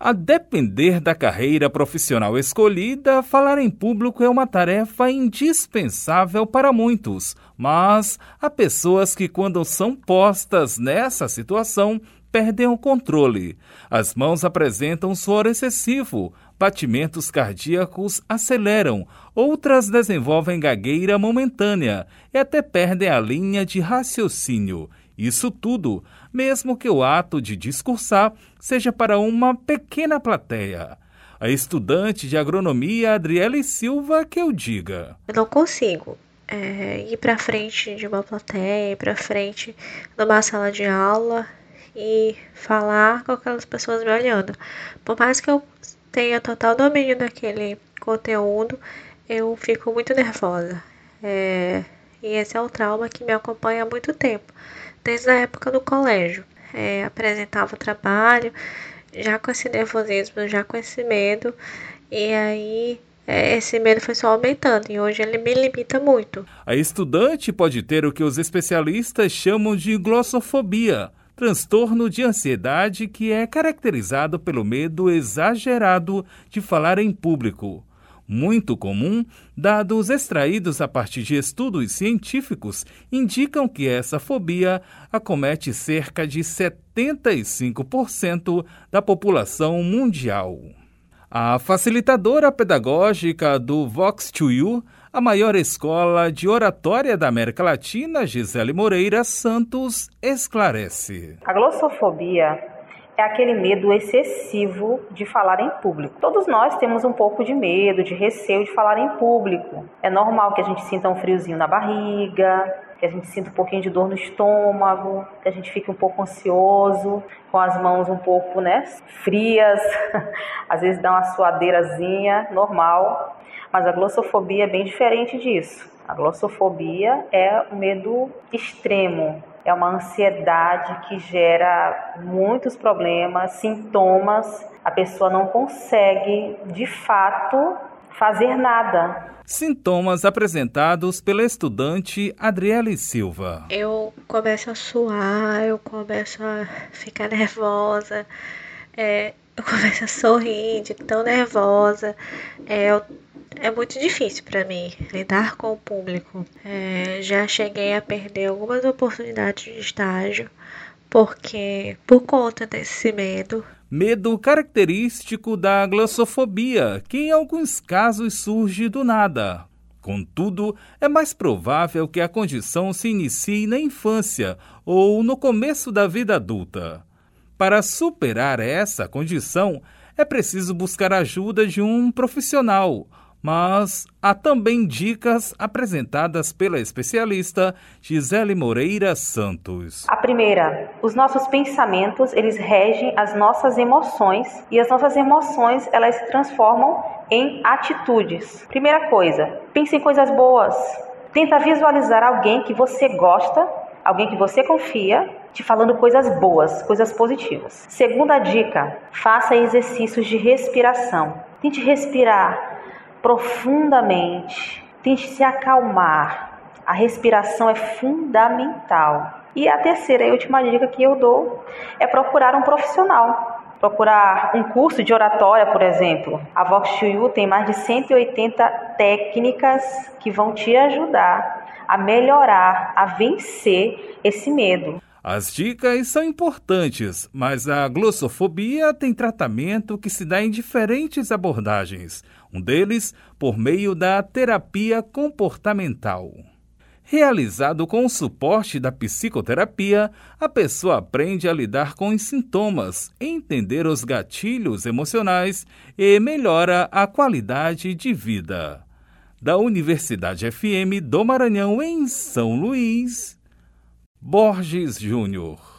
A depender da carreira profissional escolhida, falar em público é uma tarefa indispensável para muitos, mas há pessoas que, quando são postas nessa situação, perdem o controle. As mãos apresentam suor excessivo, batimentos cardíacos aceleram, outras desenvolvem gagueira momentânea e até perdem a linha de raciocínio. Isso tudo, mesmo que o ato de discursar seja para uma pequena plateia. A estudante de agronomia Adriele Silva que eu diga. Eu não consigo ir para frente de uma plateia, ir para frente numa sala de aula e falar com aquelas pessoas me olhando. Por mais que eu tenha total domínio daquele conteúdo, eu fico muito nervosa. E esse é um trauma que me acompanha há muito tempo. Desde a época do colégio, apresentava o trabalho, já com esse nervosismo, já com esse medo, e aí esse medo foi só aumentando, e hoje ele me limita muito. A estudante pode ter o que os especialistas chamam de glossofobia, transtorno de ansiedade que é caracterizado pelo medo exagerado de falar em público. Muito comum, dados extraídos a partir de estudos científicos indicam que essa fobia acomete cerca de 75% da população mundial. A facilitadora pedagógica do Vox2You, a maior escola de oratória da América Latina, Gisele Moreira Santos, esclarece. A glossofobia é aquele medo excessivo de falar em público. Todos nós temos um pouco de medo, de receio de falar em público. É normal que a gente sinta um friozinho na barriga, que a gente sinta um pouquinho de dor no estômago, que a gente fique um pouco ansioso, com as mãos um pouco, frias, às vezes dá uma suadeirazinha, normal. Mas a glossofobia é bem diferente disso. A glossofobia é um medo extremo. É uma ansiedade que gera muitos problemas, sintomas. A pessoa não consegue, de fato, fazer nada. Sintomas apresentados pela estudante Adriele Silva. Eu começo a suar, eu começo a ficar nervosa, eu começo a sorrir de tão nervosa. É muito difícil para mim lidar com o público. Já cheguei a perder algumas oportunidades de estágio por conta desse medo. Medo característico da glossofobia, que em alguns casos surge do nada. Contudo, é mais provável que a condição se inicie na infância ou no começo da vida adulta. Para superar essa condição, é preciso buscar a ajuda de um profissional, mas há também dicas apresentadas pela especialista Gisele Moreira Santos. A primeira, os nossos pensamentos, eles regem as nossas emoções e as nossas emoções, elas se transformam em atitudes. Primeira coisa, pense em coisas boas. Tenta visualizar alguém que você gosta, alguém que você confia, te falando coisas boas, coisas positivas. Segunda dica, faça exercícios de respiração. Tente respirar profundamente, tente se acalmar. A respiração é fundamental. E a terceira e última dica que eu dou é procurar um profissional. Procurar um curso de oratória, por exemplo. A Vox2You tem mais de 180 técnicas que vão te ajudar a melhorar, a vencer esse medo. As dicas são importantes, mas a glossofobia tem tratamento que se dá em diferentes abordagens, um deles por meio da terapia comportamental. Realizado com o suporte da psicoterapia, a pessoa aprende a lidar com os sintomas, entender os gatilhos emocionais e melhora a qualidade de vida. Da Universidade FM do Maranhão, em São Luís, Borges Júnior.